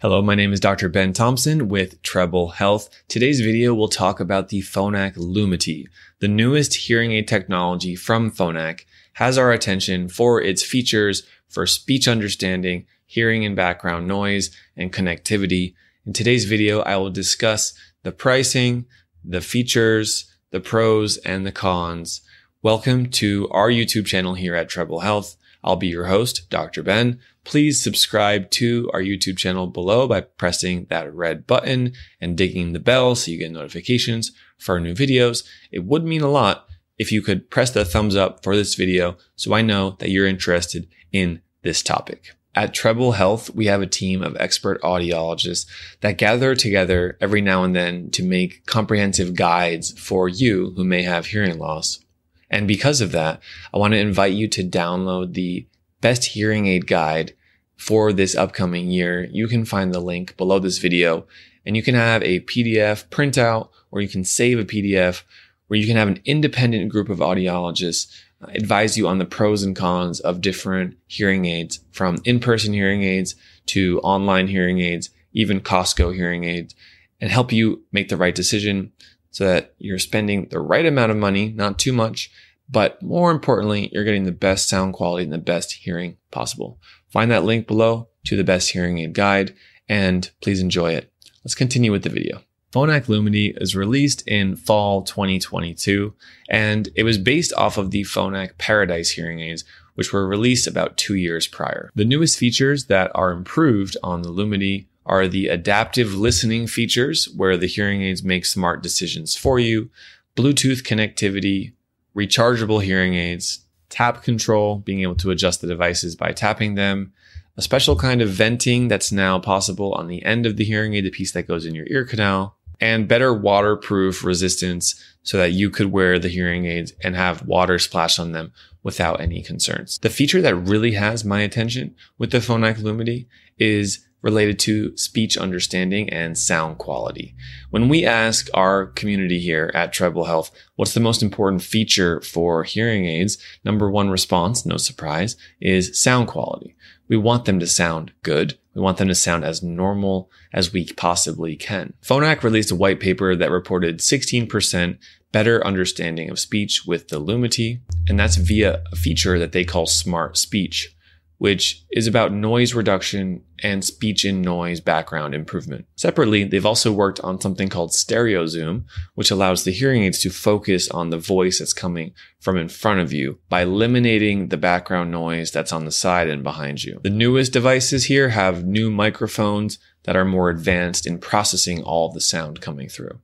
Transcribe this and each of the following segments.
Hello, my name is Dr. Ben Thompson with Treble Health. Today's video will talk about the Phonak Lumity. The newest hearing aid technology from Phonak has our attention for its features for speech understanding, hearing and background noise, and connectivity. In today's video, I will discuss the pricing, the features, the pros, and the cons. Welcome to our YouTube channel here at Treble Health. I'll be your host, Dr. Ben. Please subscribe to our YouTube channel below by pressing that red button and dinging the bell so you get notifications for our new videos. It would mean a lot if you could press the thumbs up for this video so I know that you're interested in this topic. At Treble Health, we have a team of expert audiologists that gather together every now and then to make comprehensive guides for you who may have hearing loss. And because of that, I want to invite you to download the best hearing aid guide for this upcoming year. You can find the link below this video, and you can have a PDF printout, or you can save a PDF where you can have an independent group of audiologists advise you on the pros and cons of different hearing aids, from in-person hearing aids to online hearing aids, even Costco hearing aids, and help you make the right decision, so that you're spending the right amount of money, not too much, but more importantly, you're getting the best sound quality and the best hearing possible. Find that link below to the best hearing aid guide, and please enjoy it. Let's continue with the video. Phonak Lumity is released in fall 2022, and it was based off of the Phonak Paradise hearing aids, which were released about 2 years prior. The newest features that are improved on the Lumity are the adaptive listening features, where the hearing aids make smart decisions for you, Bluetooth connectivity, rechargeable hearing aids, tap control, being able to adjust the devices by tapping them, a special kind of venting that's now possible on the end of the hearing aid, the piece that goes in your ear canal, and better waterproof resistance so that you could wear the hearing aids and have water splash on them without any concerns. The feature that really has my attention with the Phonak Lumity is related to speech understanding and sound quality. When we ask our community here at Treble Health, what's the most important feature for hearing aids? Number one response, no surprise, is sound quality. We want them to sound good. We want them to sound as normal as we possibly can. Phonak released a white paper that reported 16% better understanding of speech with the Lumity, and that's via a feature that they call Smart Speech, which is about noise reduction and speech in noise background improvement. Separately, they've also worked on something called StereoZoom, which allows the hearing aids to focus on the voice that's coming from in front of you by eliminating the background noise that's on the side and behind you. The newest devices here have new microphones that are more advanced in processing all the sound coming through.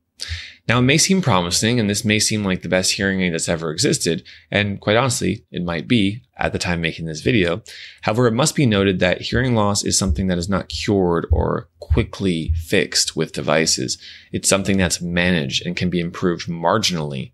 Now, it may seem promising, and this may seem like the best hearing aid that's ever existed, and quite honestly, it might be at the time making this video. However, it must be noted that hearing loss is something that is not cured or quickly fixed with devices. It's something that's managed and can be improved marginally.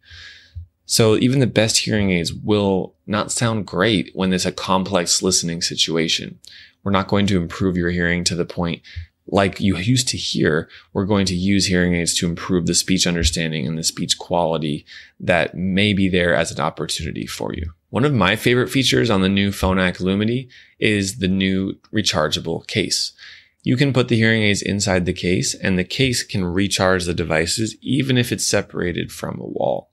So even the best hearing aids will not sound great when there's a complex listening situation. We're not going to improve your hearing to the point like you used to hear. We're going to use hearing aids to improve the speech understanding and the speech quality that may be there as an opportunity for you. One of my favorite features on the new Phonak Lumity is the new rechargeable case. You can put the hearing aids inside the case, and the case can recharge the devices even if it's separated from a wall.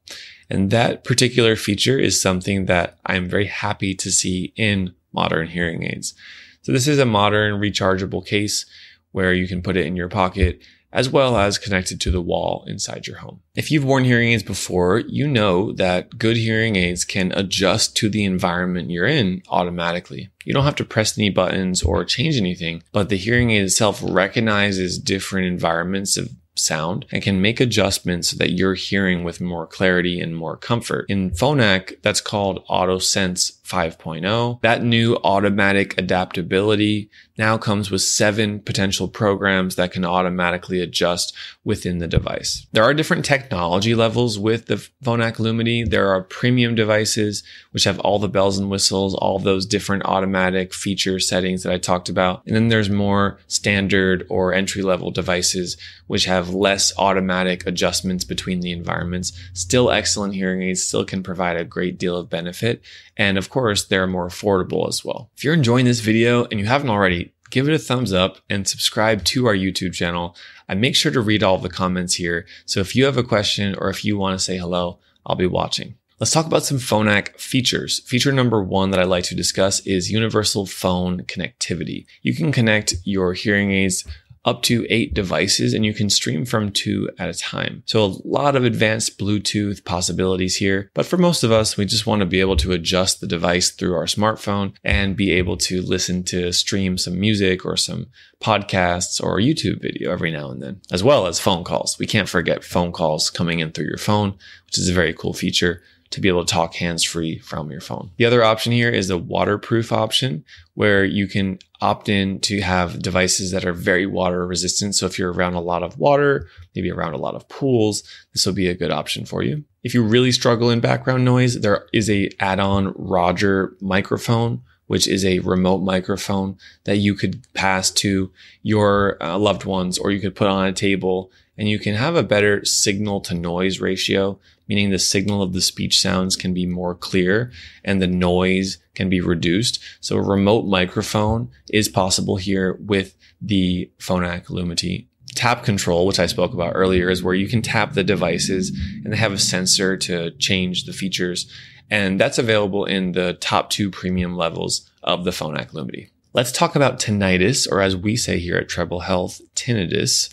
And that particular feature is something that I'm very happy to see in modern hearing aids. So this is a modern rechargeable case where you can put it in your pocket, as well as connected to the wall inside your home. If you've worn hearing aids before, you know that good hearing aids can adjust to the environment you're in automatically. You don't have to press any buttons or change anything, but the hearing aid itself recognizes different environments of sound and can make adjustments so that you're hearing with more clarity and more comfort. In Phonak, that's called AutoSense 5.0. That new automatic adaptability now comes with 7 potential programs that can automatically adjust within the device. There are different technology levels with the Phonak Lumity. There are premium devices, which have all the bells and whistles, all those different automatic feature settings that I talked about. And then there's more standard or entry-level devices, which have less automatic adjustments between the environments. Still excellent hearing aids, still can provide a great deal of benefit. And of course, they're more affordable as well. If you're enjoying this video and you haven't already, give it a thumbs up and subscribe to our YouTube channel. I make sure to read all the comments here. So if you have a question or if you want to say hello, I'll be watching. Let's talk about some Phonak features. Feature number 1 that I'd like to discuss is universal phone connectivity. You can connect your hearing aids up to 8 devices, and you can stream from 2 at a time. So a lot of advanced Bluetooth possibilities here, but for most of us, we just want to be able to adjust the device through our smartphone and be able to listen to stream some music or some podcasts or a YouTube video every now and then, as well as phone calls. We can't forget phone calls coming in through your phone, which is a very cool feature, to be able to talk hands-free from your phone. The other option here is the waterproof option, where you can opt in to have devices that are very water resistant. So if you're around a lot of water, maybe around a lot of pools, this will be a good option for you. If you really struggle in background noise, there is an add-on Roger microphone, which is a remote microphone that you could pass to your loved ones, or you could put on a table, and you can have a better signal to noise ratio, meaning the signal of the speech sounds can be more clear and the noise can be reduced. So a remote microphone is possible here with the Phonak Lumity. Tap control, which I spoke about earlier, is where you can tap the devices and they have a sensor to change the features. And that's available in the top 2 premium levels of the Phonak Lumity. Let's talk about tinnitus, or as we say here at Treble Health, tinnitus.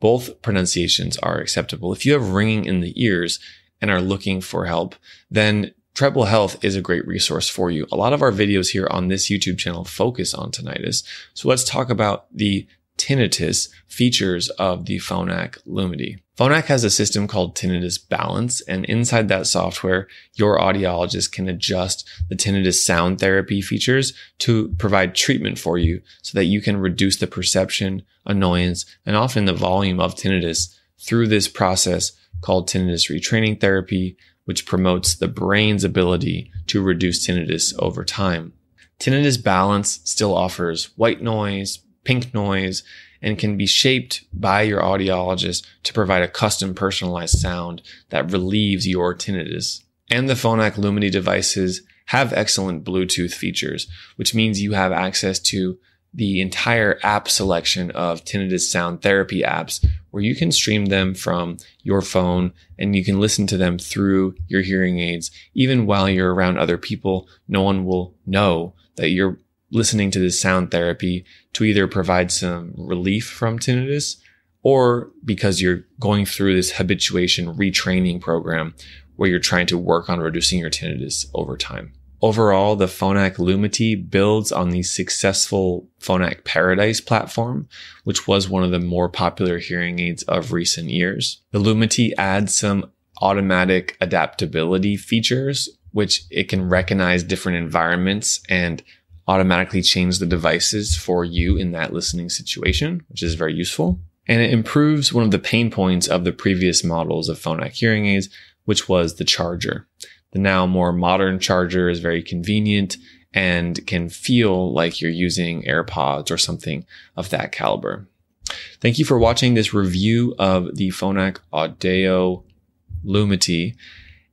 Both pronunciations are acceptable. If you have ringing in the ears and are looking for help, then Treble Health is a great resource for you. A lot of our videos here on this YouTube channel focus on tinnitus. So let's talk about the tinnitus features of the Phonak Lumity. Phonak has a system called Tinnitus Balance, and inside that software, your audiologist can adjust the tinnitus sound therapy features to provide treatment for you so that you can reduce the perception, annoyance, and often the volume of tinnitus through this process called tinnitus retraining therapy, which promotes the brain's ability to reduce tinnitus over time. Tinnitus Balance still offers white noise, pink noise, and can be shaped by your audiologist to provide a custom personalized sound that relieves your tinnitus. And the Phonak Lumity devices have excellent Bluetooth features, which means you have access to the entire app selection of tinnitus sound therapy apps, where you can stream them from your phone and you can listen to them through your hearing aids. Even while you're around other people, no one will know that you're listening to this sound therapy to either provide some relief from tinnitus, or because you're going through this habituation retraining program where you're trying to work on reducing your tinnitus over time. Overall, the Phonak Lumity builds on the successful Phonak Paradise platform, which was one of the more popular hearing aids of recent years. The Lumity adds some automatic adaptability features, which it can recognize different environments and automatically change the devices for you in that listening situation, which is very useful. And it improves one of the pain points of the previous models of Phonak hearing aids, which was the charger. The now more modern charger is very convenient and can feel like you're using AirPods or something of that caliber. Thank you for watching this review of the Phonak Audio Lumity.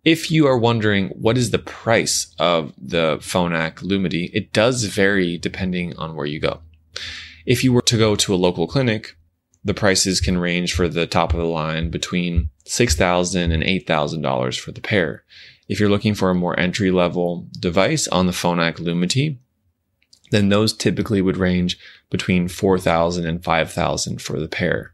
If you are wondering what is the price of the Phonak Lumity, it does vary depending on where you go. If you were to go to a local clinic, the prices can range for the top of the line between $6,000 and $8,000 for the pair. If you're looking for a more entry-level device on the Phonak Lumity, then those typically would range between $4,000 and $5,000 for the pair.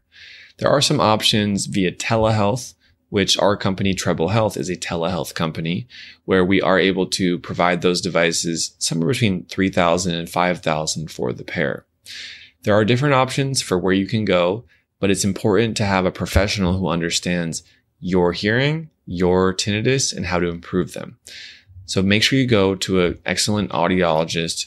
There are some options via telehealth, which our company Treble Health is a telehealth company where we are able to provide those devices somewhere between $3,000 and $5,000 for the pair. There are different options for where you can go, but it's important to have a professional who understands your hearing, your tinnitus, and how to improve them. So make sure you go to an excellent audiologist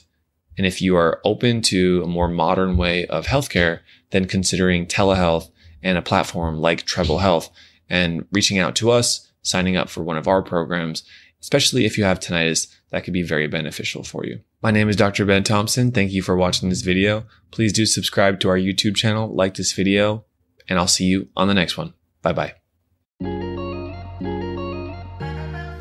And if you are open to a more modern way of healthcare, then considering telehealth and a platform like Treble Health and reaching out to us, signing up for one of our programs, especially if you have tinnitus, that could be very beneficial for you. My name is Dr. Ben Thompson. Thank you for watching this video. Please do subscribe to our YouTube channel, like this video, and I'll see you on the next one. Bye-bye.